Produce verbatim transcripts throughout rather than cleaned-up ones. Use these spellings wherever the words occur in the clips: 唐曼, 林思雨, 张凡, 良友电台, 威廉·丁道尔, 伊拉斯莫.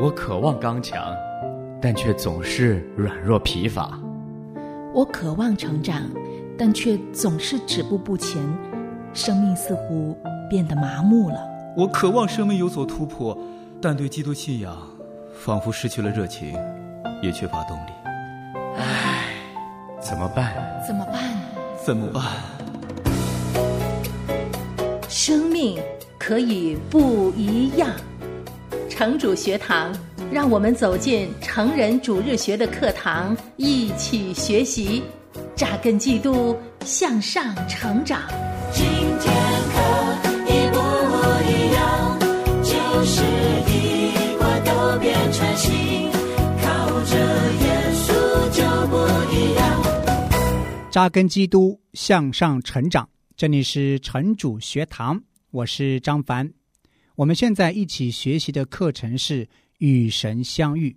我渴望刚强，但却总是软弱疲乏。我渴望成长，但却总是止步不前，生命似乎变得麻木了。我渴望生命有所突破，但对基督信仰仿佛失去了热情，也缺乏动力。唉，怎么办？怎么办？怎么办？生命可以不一样。城主学堂，让我们走进成人主日学的课堂，一起学习，扎根基督，向上成长。今天可以不一样，就是一锅都变成心，靠着耶稣就不一样。扎根基督，向上成长。这里是城主学堂，我是张凡。我们现在一起学习的课程是与神相遇。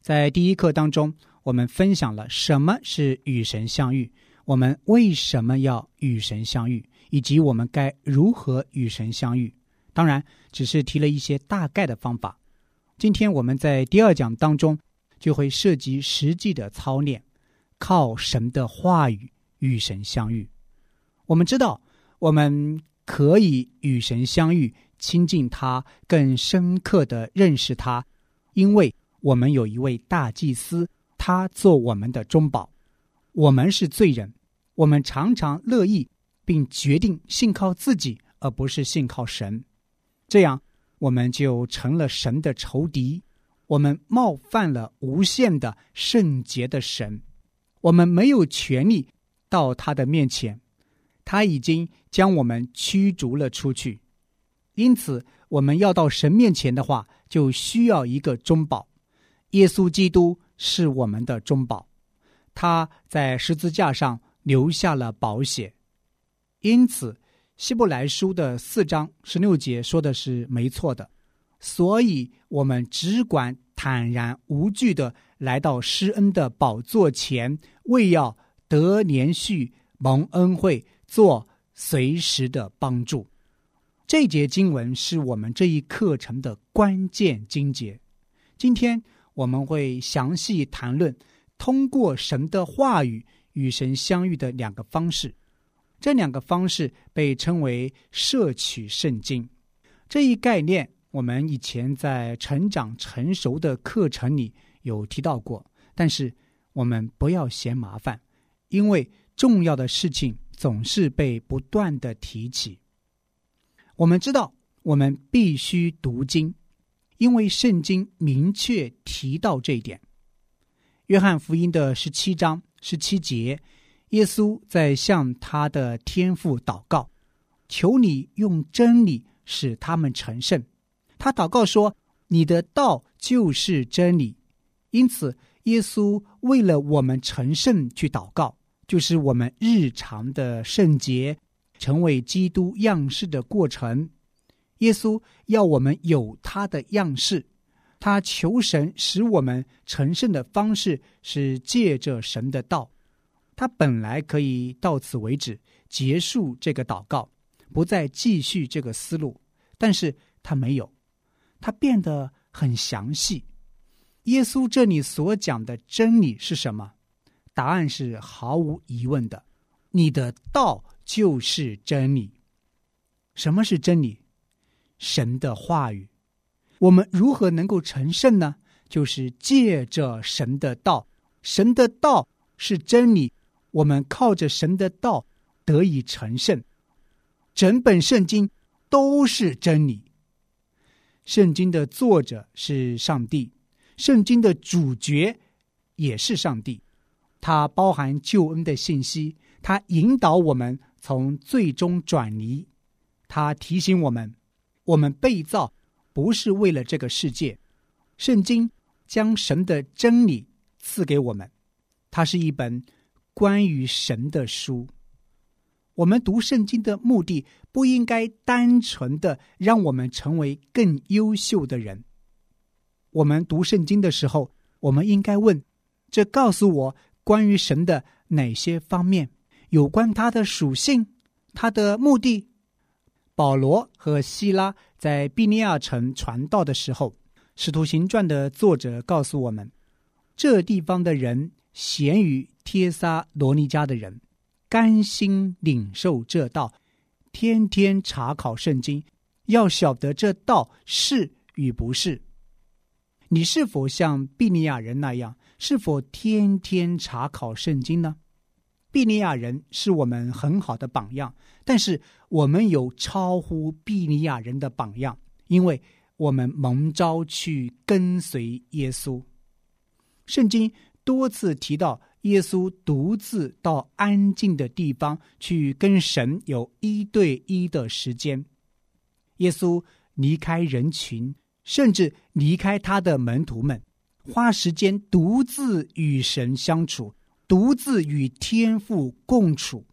在第一课当中，我们分享了什么是与神相遇，我们为什么要与神相遇，以及我们该如何与神相遇。当然只是提了一些大概的方法。今天我们在第二讲当中就会涉及实际的操练，靠神的话语与神相遇。我们知道我们可以与神相遇，亲近他，更深刻地认识他，因为我们有一位大祭司，他做我们的中保。我们是罪人，我们常常乐意并决定信靠自己，而不是信靠神，这样我们就成了神的仇敌，我们冒犯了无限的圣洁的神，我们没有权利到他的面前，他已经将我们驱逐了出去。因此我们要到神面前的话，就需要一个中保。耶稣基督是我们的中保，他在十字架上留下了宝血。因此希伯来书的四章十六节说的是没错的，所以我们只管坦然无惧地来到施恩的宝座前，为要得连续蒙恩惠，做随时的帮助。这节经文是我们这一课程的关键经节。今天我们会详细谈论通过神的话语与神相遇的两个方式。这两个方式被称为摄取圣经。这一概念我们以前在成长成熟的课程里有提到过，但是我们不要嫌麻烦，因为重要的事情总是被不断的提起。我们知道我们必须读经，因为圣经明确提到这一点。约翰福音的十七章十七节，耶稣在向他的天父祷告，求你用真理使他们成圣。他祷告说，你的道就是真理。因此耶稣为了我们成圣去祷告，就是我们日常的圣洁，成为基督样式的过程。耶稣要我们有他的样式，他求神使我们成圣的方式是借着神的道。他本来可以到此为止，结束这个祷告，不再继续这个思路，但是他没有，他变得很详细。耶稣这里所讲的真理是什么？答案是毫无疑问的，你的道就是真理。什么是真理？神的话语。我们如何能够成圣呢？就是借着神的道。神的道是真理，我们靠着神的道得以成圣。整本圣经都是真理。圣经的作者是上帝，圣经的主角也是上帝。它包含救恩的信息，它引导我们从最终转离，它提醒我们，我们被造不是为了这个世界。圣经将神的真理赐给我们，它是一本关于神的书。我们读圣经的目的不应该单纯的让我们成为更优秀的人。我们读圣经的时候，我们应该问，这告诉我关于神的哪些方面，有关他的属性，他的目的。保罗和希拉在庇利亚城传道的时候，使徒行传的作者告诉我们，这地方的人咸于帖撒罗尼迦的人，甘心领受这道，天天查考圣经，要晓得这道是与不是。你是否像庇尼亚人那样，是否天天查考圣经呢？庇尼亚人是我们很好的榜样，但是我们有超乎庇尼亚人的榜样，因为我们蒙召去跟随耶稣。圣经多次提到耶稣独自到安静的地方去跟神有一对一的时间，耶稣离开人群，甚至离开他的门徒们，花时间独自与神相处，独自与天父共处。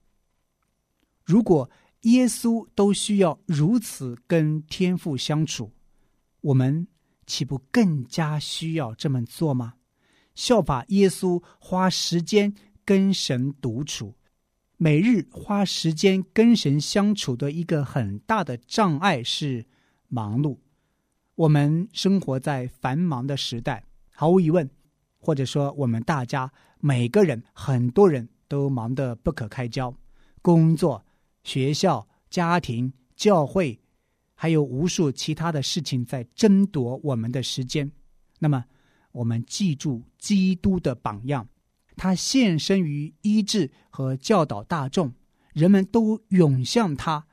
如果耶稣都需要如此跟天父相处，我们岂不更加需要这么做吗？效法耶稣花时间跟神独处，每日花时间跟神相处的一个很大的障碍是忙碌。我们生活在繁忙的时代，毫无疑问，或者说我们大家每个人很多人都忙得不可开交，工作、学校、家庭、教会，还有无数其他的事情在争夺我们的时间。那么我们记住基督的榜样，他献身于医治和教导大众，人们都涌向他，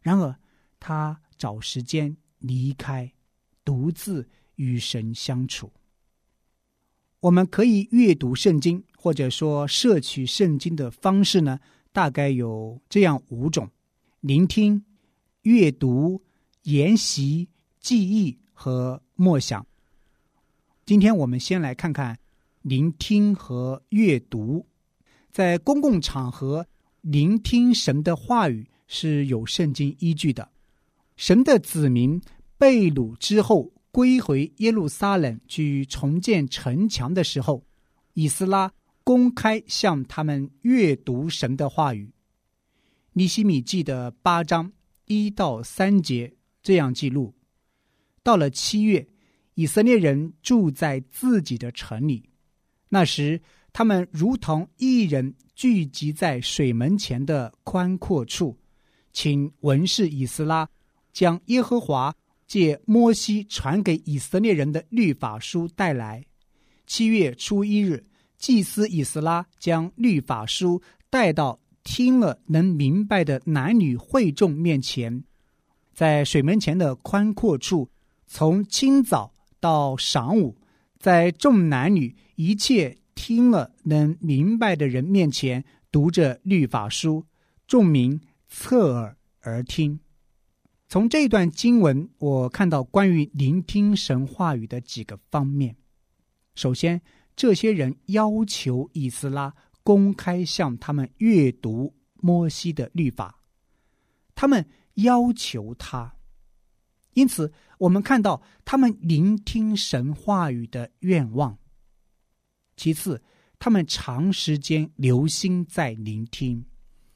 然而他找时间离开，独自与神相处。我们可以阅读圣经，或者说摄取圣经的方式呢，大概有这样五种：聆听、阅读、研习、记忆和默想。今天我们先来看看聆听和阅读。在公共场合，聆听神的话语是有圣经依据的。神的子民被掳之后归回耶路撒冷去重建城墙的时候，以斯拉公开向他们阅读神的话语。尼希米记的八章一到三节这样记录：到了七月，以色列人住在自己的城里，那时他们如同一人聚集在水门前的宽阔处，请文士以斯拉将耶和华借摩西传给以色列人的律法书带来。七月初一日，祭司以斯拉将律法书带到听了能明白的男女会众面前，在水门前的宽阔处，从清早到晌午，在众男女一切听了能明白的人面前读着律法书，众民侧耳而听。从这段经文，我看到关于聆听神话语的几个方面。首先，这些人要求以斯拉公开向他们阅读摩西的律法，他们要求他。因此，我们看到他们聆听神话语的愿望。其次，他们长时间留心在聆听。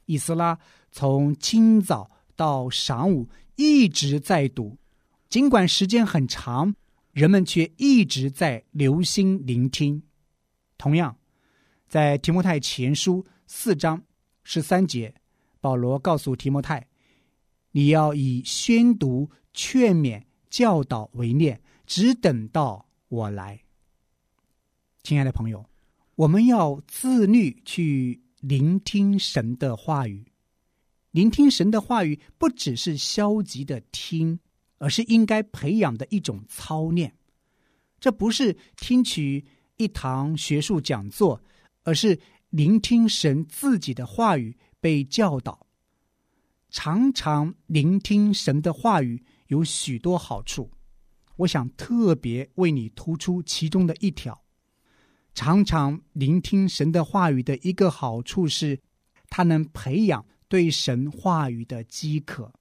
以斯拉从清早到晌午一直在读，尽管时间很长，人们却一直在留心聆听。同样，在提摩太前书四章十三节，保罗告诉提摩太，你要以宣读、劝勉、教导为念，只等到我来。亲爱的朋友，我们要自律去聆听神的话语。聆听神的话语不只是消极的听，而是应该培养的一种操练。这不是听取一堂学术讲座，而是聆听神自己的话语被教导。常常聆听神的话语有许多好处，我想特别为你突出其中的一条。常常聆听神的话语的一个好处是，它能培养对神话语的饥渴。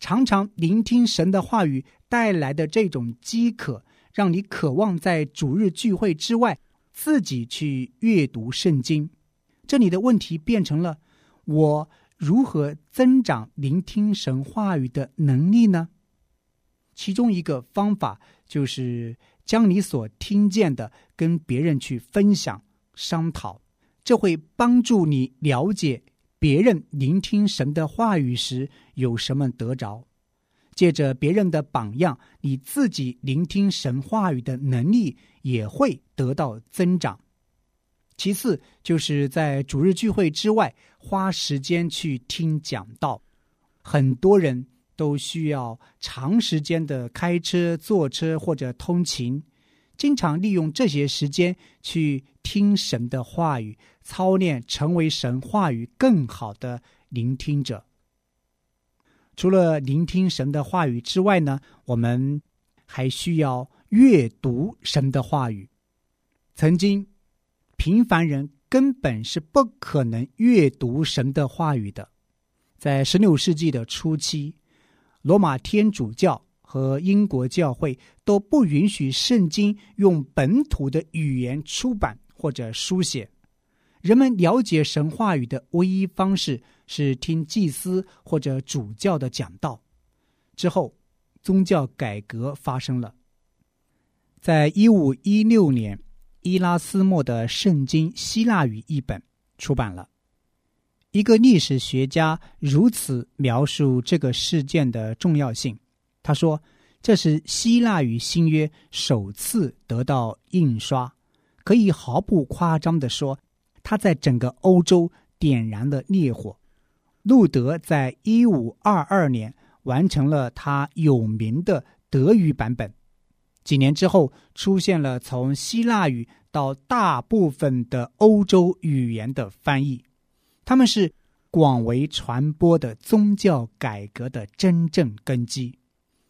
常常聆听神的话语带来的这种饥渴，让你渴望在主日聚会之外自己去阅读圣经。这里的问题变成了，我如何增长聆听神话语的能力呢？其中一个方法就是将你所听见的跟别人去分享、商讨，这会帮助你了解别人聆听神的话语时有什么得着。借着别人的榜样，你自己聆听神话语的能力也会得到增长。其次就是在主日聚会之外花时间去听讲道。很多人都需要长时间的开车、坐车或者通勤，经常利用这些时间去听神的话语，操练成为神话语更好的聆听者。除了聆听神的话语之外呢，我们还需要阅读神的话语。曾经平凡人根本是不可能阅读神的话语的。在十九世纪的初期，罗马天主教和英国教会都不允许圣经用本土的语言出版或者书写。人们了解神话语的唯一方式是听祭司或者主教的讲道。之后宗教改革发生了。在一五一六年，伊拉斯莫的圣经希腊语译本出版了。一个历史学家如此描述这个事件的重要性，他说这是希腊语新约首次得到印刷，可以毫不夸张地说，它在整个欧洲点燃了烈火。路德在一五二二年完成了他有名的德语版本。几年之后出现了从希腊语到大部分的欧洲语言的翻译，他们是广为传播的宗教改革的真正根基。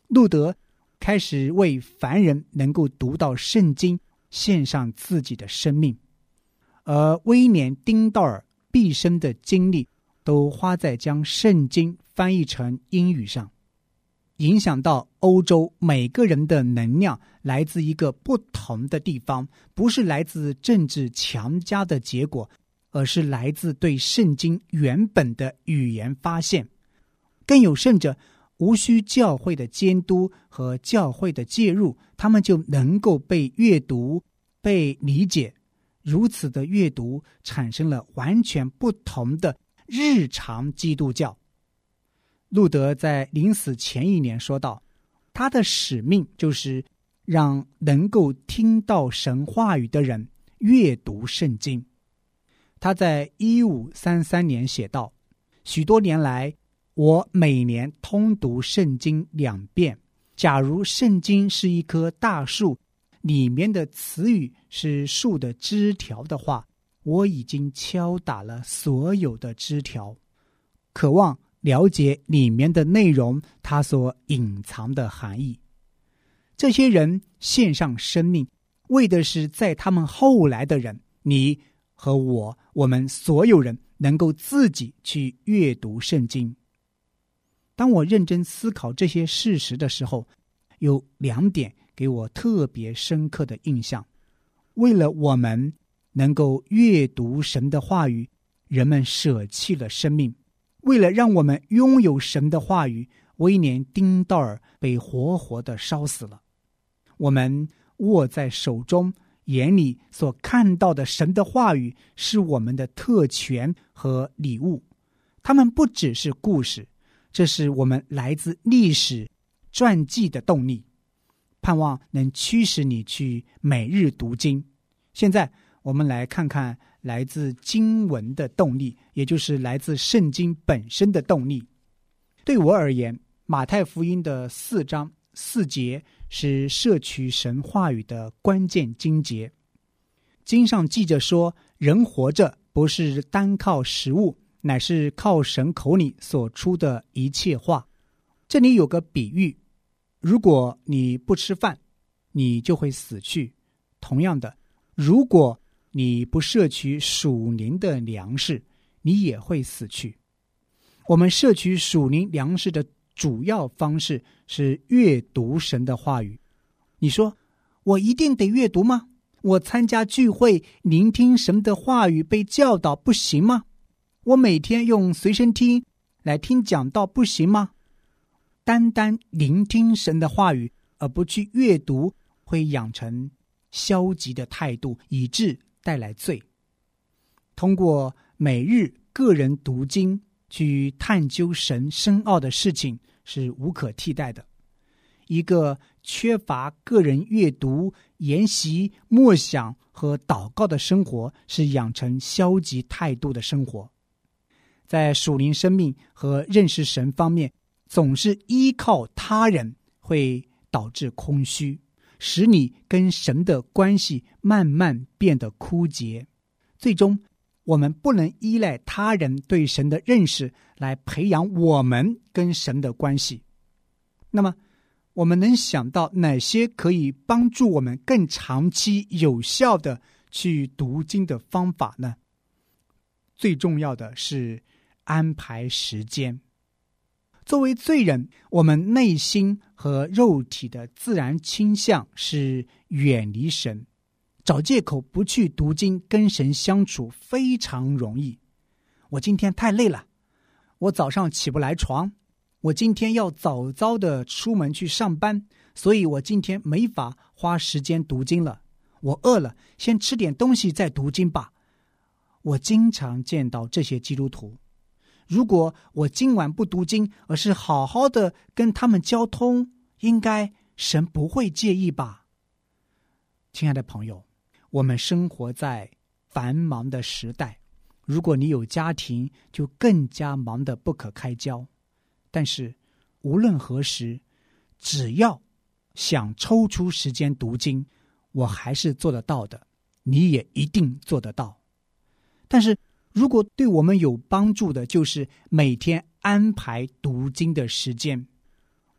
路德开始为凡人能够读到圣经献上自己的生命，而威廉·丁道尔毕生的精力都花在将圣经翻译成英语上。影响到欧洲每个人的能量来自一个不同的地方，不是来自政治强加的结果，而是来自对圣经原本的语言发现。更有甚者，无需教会的监督和教会的介入，他们就能够被阅读、被理解。如此的阅读产生了完全不同的日常基督教。路德在临死前一年说道，他的使命就是让能够听到神话语的人阅读圣经。他在一五三三年写道，许多年来我每年通读圣经两遍，假如圣经是一棵大树，里面的词语是树的枝条的话，我已经敲打了所有的枝条，渴望了解里面的内容，它所隐藏的含义。这些人献上生命，为的是在他们后来的人，你和我，我们所有人能够自己去阅读圣经。当我认真思考这些事实的时候，有两点给我特别深刻的印象。为了我们能够阅读神的话语，人们舍弃了生命。为了让我们拥有神的话语，威廉·丁道尔被活活的烧死了。我们握在手中，眼里所看到的神的话语是我们的特权和礼物。它们不只是故事，这是我们来自历史传记的动力，盼望能驱使你去每日读经。现在我们来看看来自经文的动力，也就是来自圣经本身的动力。对我而言，马太福音的四章四节是摄取神话语的关键经节。经上记着说，人活着不是单靠食物，乃是靠神口里所出的一切话。这里有个比喻，如果你不吃饭，你就会死去。同样的，如果你不摄取属灵的粮食，你也会死去。我们摄取属灵粮食的主要方式是阅读神的话语。你说，我一定得阅读吗？我参加聚会，聆听神的话语，被教导不行吗？我每天用随身听来听讲道不行吗？单单聆听神的话语而不去阅读，会养成消极的态度，以致带来罪。通过每日个人读经去探究神深奥的事情是无可替代的。一个缺乏个人阅读、研习、默想和祷告的生活，是养成消极态度的生活。在属灵生命和认识神方面，总是依靠他人，会导致空虚，使你跟神的关系慢慢变得枯竭。最终，我们不能依赖他人对神的认识来培养我们跟神的关系。那么我们能想到哪些可以帮助我们更长期有效的去读经的方法呢？最重要的是安排时间。作为罪人，我们内心和肉体的自然倾向是远离神，找借口不去读经跟神相处非常容易。我今天太累了，我早上起不来床，我今天要早早的出门去上班，所以我今天没法花时间读经了。我饿了，先吃点东西再读经吧。我经常见到这些基督徒，如果我今晚不读经，而是好好的跟他们交通，应该神不会介意吧？亲爱的朋友，我们生活在繁忙的时代，如果你有家庭，就更加忙得不可开交。但是无论何时，只要想抽出时间读经，我还是做得到的，你也一定做得到。但是如果对我们有帮助的，就是每天安排读经的时间。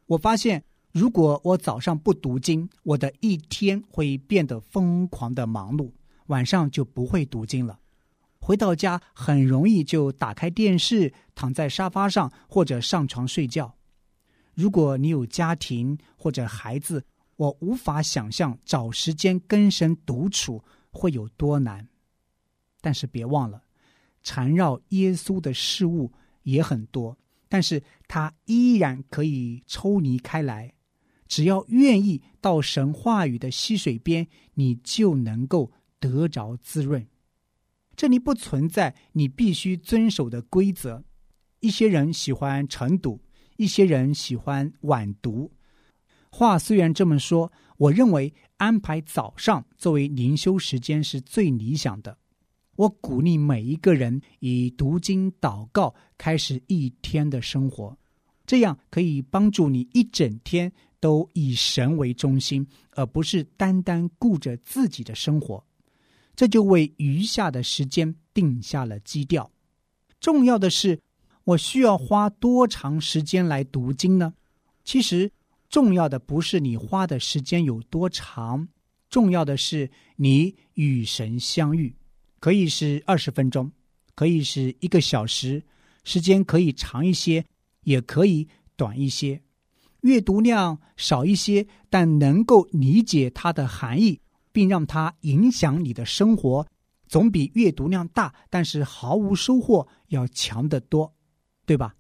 我发现如果我早上不读经，我的一天会变得疯狂的忙碌，晚上就不会读经了。回到家很容易就打开电视，躺在沙发上或者上床睡觉。如果你有家庭或者孩子，我无法想象找时间跟神独处会有多难。但是别忘了，缠绕耶稣的事物也很多，但是他依然可以抽离开来。只要愿意到神话语的溪水边，你就能够得着滋润。这里不存在你必须遵守的规则，一些人喜欢晨读，一些人喜欢晚读。话虽然这么说，我认为安排早上作为灵修时间是最理想的。我鼓励每一个人以读经祷告开始一天的生活，这样可以帮助你一整天都以神为中心，而不是单单顾着自己的生活。这就为余下的时间定下了基调。重要的是，我需要花多长时间来读经呢？其实，重要的不是你花的时间有多长，重要的是你与神相遇。可以是二十分钟，可以是一个小时，时间可以长一些，也可以短一些。阅读量少一些，但能够理解它的含义，并让它影响你的生活，总比阅读量大但是毫无收获要强得多，对吧？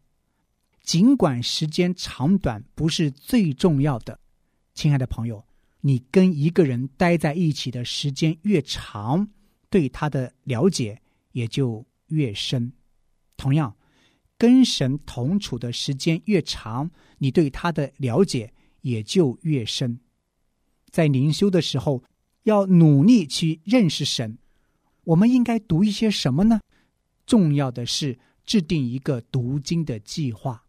尽管时间长短不是最重要的，亲爱的朋友，你跟一个人待在一起的时间越长，对他的了解也就越深。同样，跟神同处的时间越长，你对他的了解也就越深。在灵修的时候，要努力去认识神。我们应该读一些什么呢？重要的是制定一个读经的计划。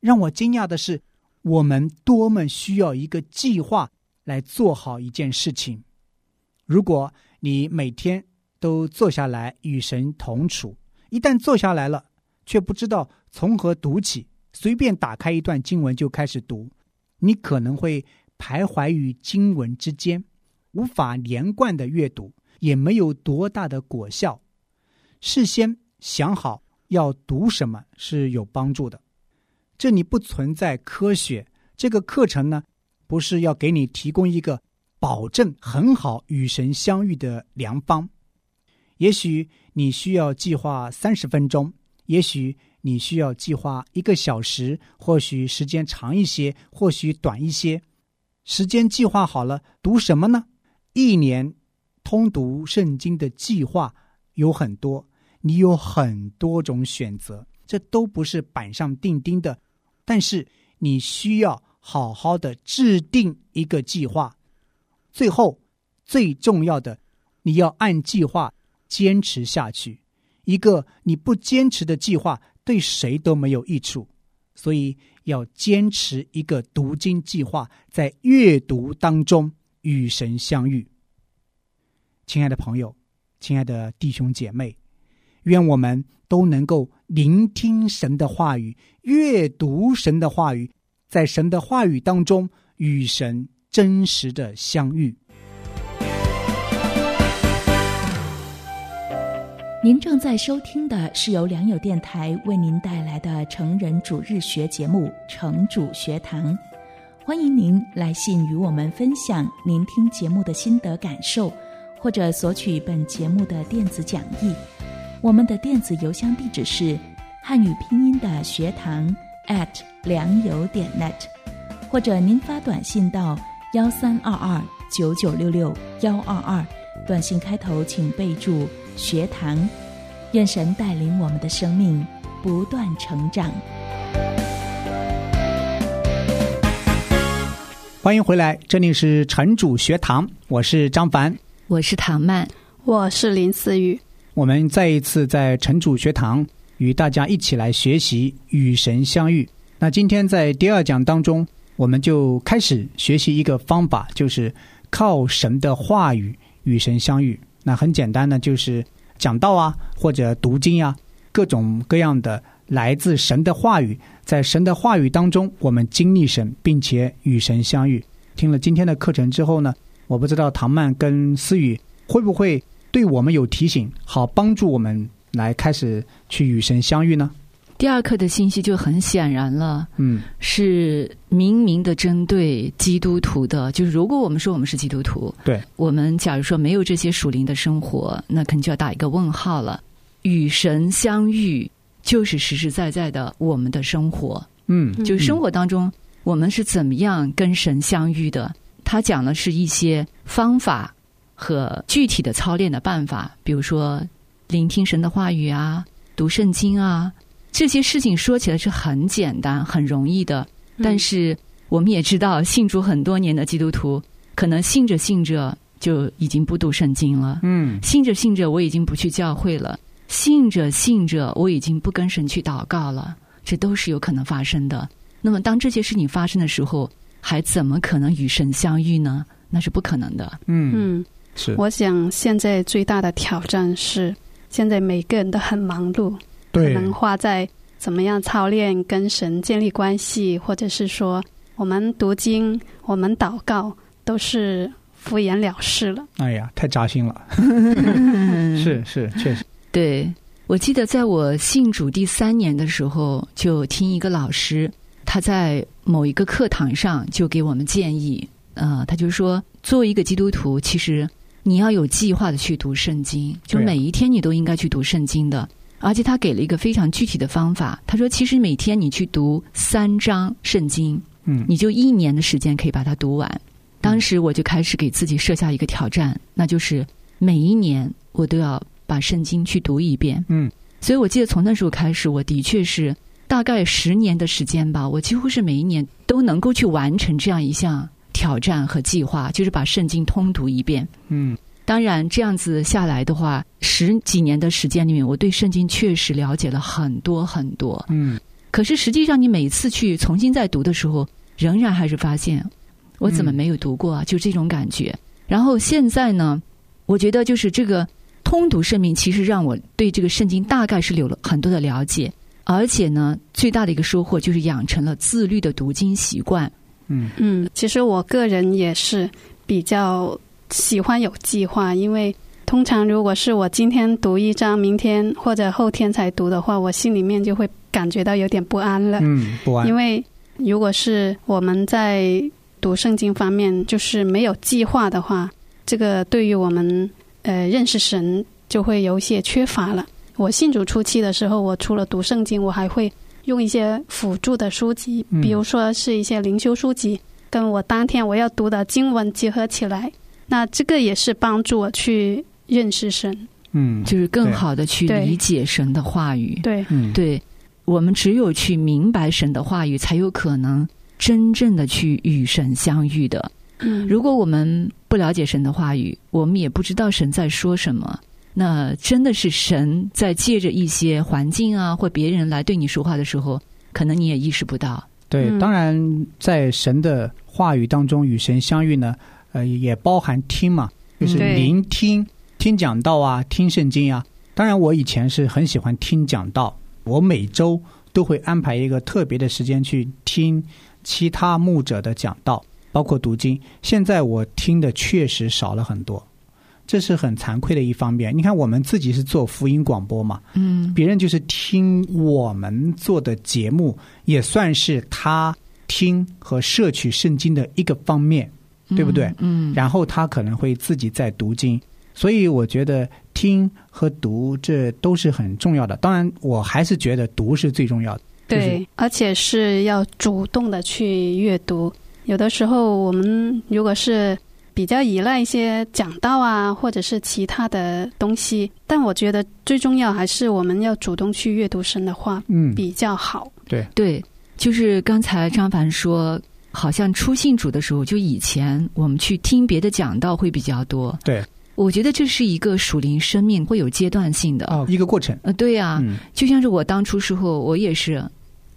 让我惊讶的是，我们多么需要一个计划来做好一件事情。如果你每天都坐下来与神同处，一旦坐下来了，却不知道从何读起，随便打开一段经文就开始读，你可能会徘徊于经文之间，无法连贯的阅读，也没有多大的果效。事先想好要读什么是有帮助的。这里不存在科学，这个课程呢，不是要给你提供一个保证很好与神相遇的良方。也许你需要计划三十分钟，也许你需要计划一个小时，或许时间长一些，或许短一些。时间计划好了，读什么呢？一年通读圣经的计划有很多，你有很多种选择，这都不是板上钉钉的，但是你需要好好的制定一个计划。最后最重要的，你要按计划坚持下去。一个你不坚持的计划对谁都没有益处，所以要坚持一个读经计划，在阅读当中与神相遇。亲爱的朋友，亲爱的弟兄姐妹，愿我们都能够聆听神的话语，阅读神的话语，在神的话语当中与神真实的相遇。您正在收听的是由良友电台为您带来的成人主日学节目《成主学堂》，欢迎您来信与我们分享您听节目的心得感受，或者索取本节目的电子讲义。我们的电子邮箱地址是汉语拼音的学堂 at 良友点 net， 或者您发短信到幺三二二九九六六幺二二，短信开头请备注学堂。愿神带领我们的生命不断成长。欢迎回来，这里是城主学堂，我是张凡，我是唐曼，我是林思雨。我们再一次在城主学堂与大家一起来学习与神相遇。那今天在第二讲当中，我们就开始学习一个方法，就是靠神的话语与神相遇。那很简单呢，就是讲道啊，或者读经啊，各种各样的来自神的话语，在神的话语当中我们经历神，并且与神相遇。听了今天的课程之后呢，我不知道唐曼跟思雨会不会对我们有提醒，好帮助我们来开始去与神相遇呢？第二课的信息就很显然了，嗯，是明明的针对基督徒的。就是如果我们说我们是基督徒，对，我们假如说没有这些属灵的生活，那肯定就要打一个问号了。与神相遇就是实实在在的我们的生活，嗯，就是生活当中我们是怎么样跟神相遇的。他讲的是一些方法和具体的操练的办法，比如说聆听神的话语啊，读圣经啊，这些事情说起来是很简单很容易的，但是我们也知道信主很多年的基督徒可能信着信着就已经不读圣经了，嗯，信着信着我已经不去教会了，信着信着我已经不跟神去祷告了，这都是有可能发生的。那么当这些事情发生的时候，还怎么可能与神相遇呢？那是不可能的。嗯，我想现在最大的挑战是，现在每个人都很忙碌，对，可能花在怎么样操练跟神建立关系，或者是说我们读经我们祷告都是敷衍了事了。哎呀，太扎心了。是是，确实。对，我记得在我信主第三年的时候，就听一个老师，他在某一个课堂上就给我们建议，呃，他就说作为一个基督徒，其实你要有计划的去读圣经，就每一天你都应该去读圣经的。而且他给了一个非常具体的方法，他说其实每天你去读三章圣经，嗯，你就一年的时间可以把它读完。当时我就开始给自己设下一个挑战，那就是每一年我都要把圣经去读一遍。嗯，所以我记得从那时候开始，我的确是大概十年的时间吧，我几乎是每一年都能够去完成这样一项挑战和计划，就是把圣经通读一遍。嗯，当然这样子下来的话，十几年的时间里面，我对圣经确实了解了很多很多。嗯，可是实际上你每次去重新再读的时候，仍然还是发现我怎么没有读过啊，嗯，就这种感觉。然后现在呢，我觉得就是这个通读圣经，其实让我对这个圣经大概是有了很多的了解。而且呢，最大的一个收获就是养成了自律的读经习惯。嗯嗯，其实我个人也是比较喜欢有计划，因为通常如果是我今天读一章，明天或者后天才读的话，我心里面就会感觉到有点不安了。嗯，不安。因为如果是我们在读圣经方面就是没有计划的话，这个对于我们呃认识神就会有些缺乏了。我信主初期的时候，我除了读圣经，我还会用一些辅助的书籍，比如说是一些灵修书籍，跟我当天我要读的经文结合起来，那这个也是帮助我去认识神，嗯，就是更好的去理解神的话语。对，嗯，对，我们只有去明白神的话语，才有可能真正的去与神相遇的。嗯，如果我们不了解神的话语，我们也不知道神在说什么，那真的是神在借着一些环境啊或别人来对你说话的时候，可能你也意识不到。对，当然在神的话语当中与神相遇呢，呃，也包含听嘛，就是聆听，听讲道啊，听圣经啊。当然我以前是很喜欢听讲道，我每周都会安排一个特别的时间去听其他牧者的讲道，包括读经。现在我听的确实少了很多，这是很惭愧的一方面。你看我们自己是做福音广播嘛，嗯，别人就是听我们做的节目，也算是他听和摄取圣经的一个方面，对不对？ 嗯, 嗯，然后他可能会自己在读经，所以我觉得听和读这都是很重要的。当然我还是觉得读是最重要的，就是，对，而且是要主动的去阅读。有的时候我们如果是比较依赖一些讲道啊或者是其他的东西，但我觉得最重要还是我们要主动去阅读神的话，嗯，比较好。对对，就是刚才张凡说好像初信主的时候，就以前我们去听别的讲道会比较多。对，我觉得这是一个属灵生命会有阶段性的，哦，一个过程，呃、对啊，嗯，就像是我当初时候我也是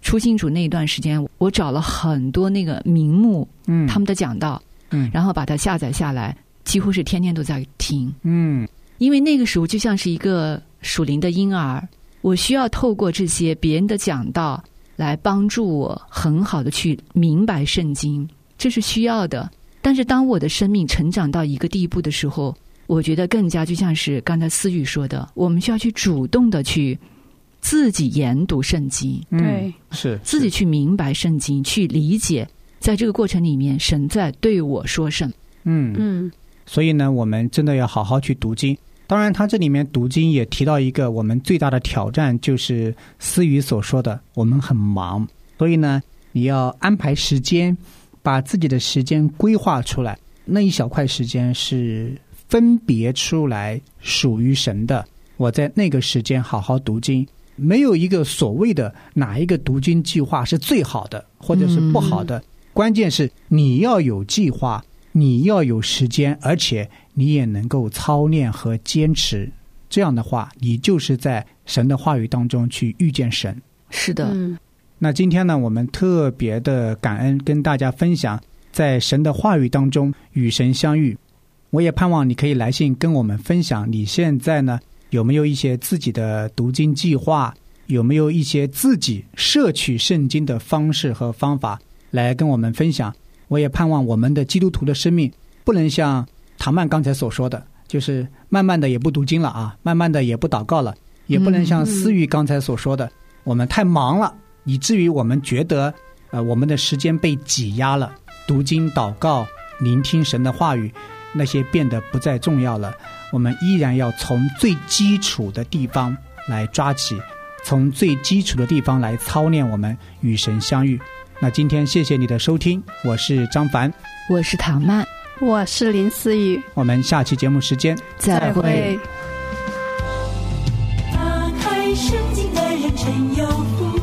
初信主那一段时间，我找了很多那个名目，嗯，他们的讲道，嗯，然后把它下载下来，几乎是天天都在听。嗯，因为那个时候就像是一个属灵的婴儿，我需要透过这些别人的讲道来帮助我很好的去明白圣经，这是需要的。但是当我的生命成长到一个地步的时候，我觉得更加就像是刚才思雨说的，我们需要去主动的去自己研读圣经。对，是自己去明白圣经，去理解在这个过程里面神在对我说什么。嗯嗯，所以呢我们真的要好好去读经。当然他这里面读经也提到一个我们最大的挑战，就是思雨所说的我们很忙，所以呢你要安排时间，把自己的时间规划出来，那一小块时间是分别出来属于神的，我在那个时间好好读经。没有一个所谓的哪一个读经计划是最好的或者是不好的，嗯，关键是你要有计划，你要有时间，而且你也能够操练和坚持，这样的话你就是在神的话语当中去遇见神。是的，嗯，那今天呢我们特别的感恩跟大家分享在神的话语当中与神相遇。我也盼望你可以来信跟我们分享，你现在呢有没有一些自己的读经计划，有没有一些自己摄取圣经的方式和方法来跟我们分享。我也盼望我们的基督徒的生命不能像唐曼刚才所说的，就是慢慢的也不读经了啊，慢慢的也不祷告了，也不能像思雨刚才所说的，嗯，我们太忙了，以至于我们觉得呃，我们的时间被挤压了，读经祷告聆听神的话语那些变得不再重要了。我们依然要从最基础的地方来抓起，从最基础的地方来操练我们与神相遇。那今天谢谢你的收听，我是张凡，我是唐曼，我是林思雨，我们下期节目时间再会。打开圣经的人真有福，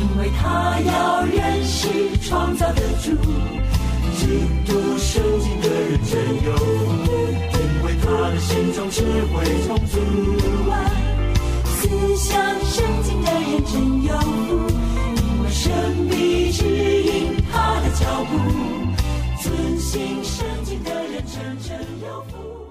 因为他要认识创造的主。只读圣经的人真有福，因为他的心中智慧充足。思想圣经的人真有福，神必指引他的脚步，遵行圣经的人真正有福。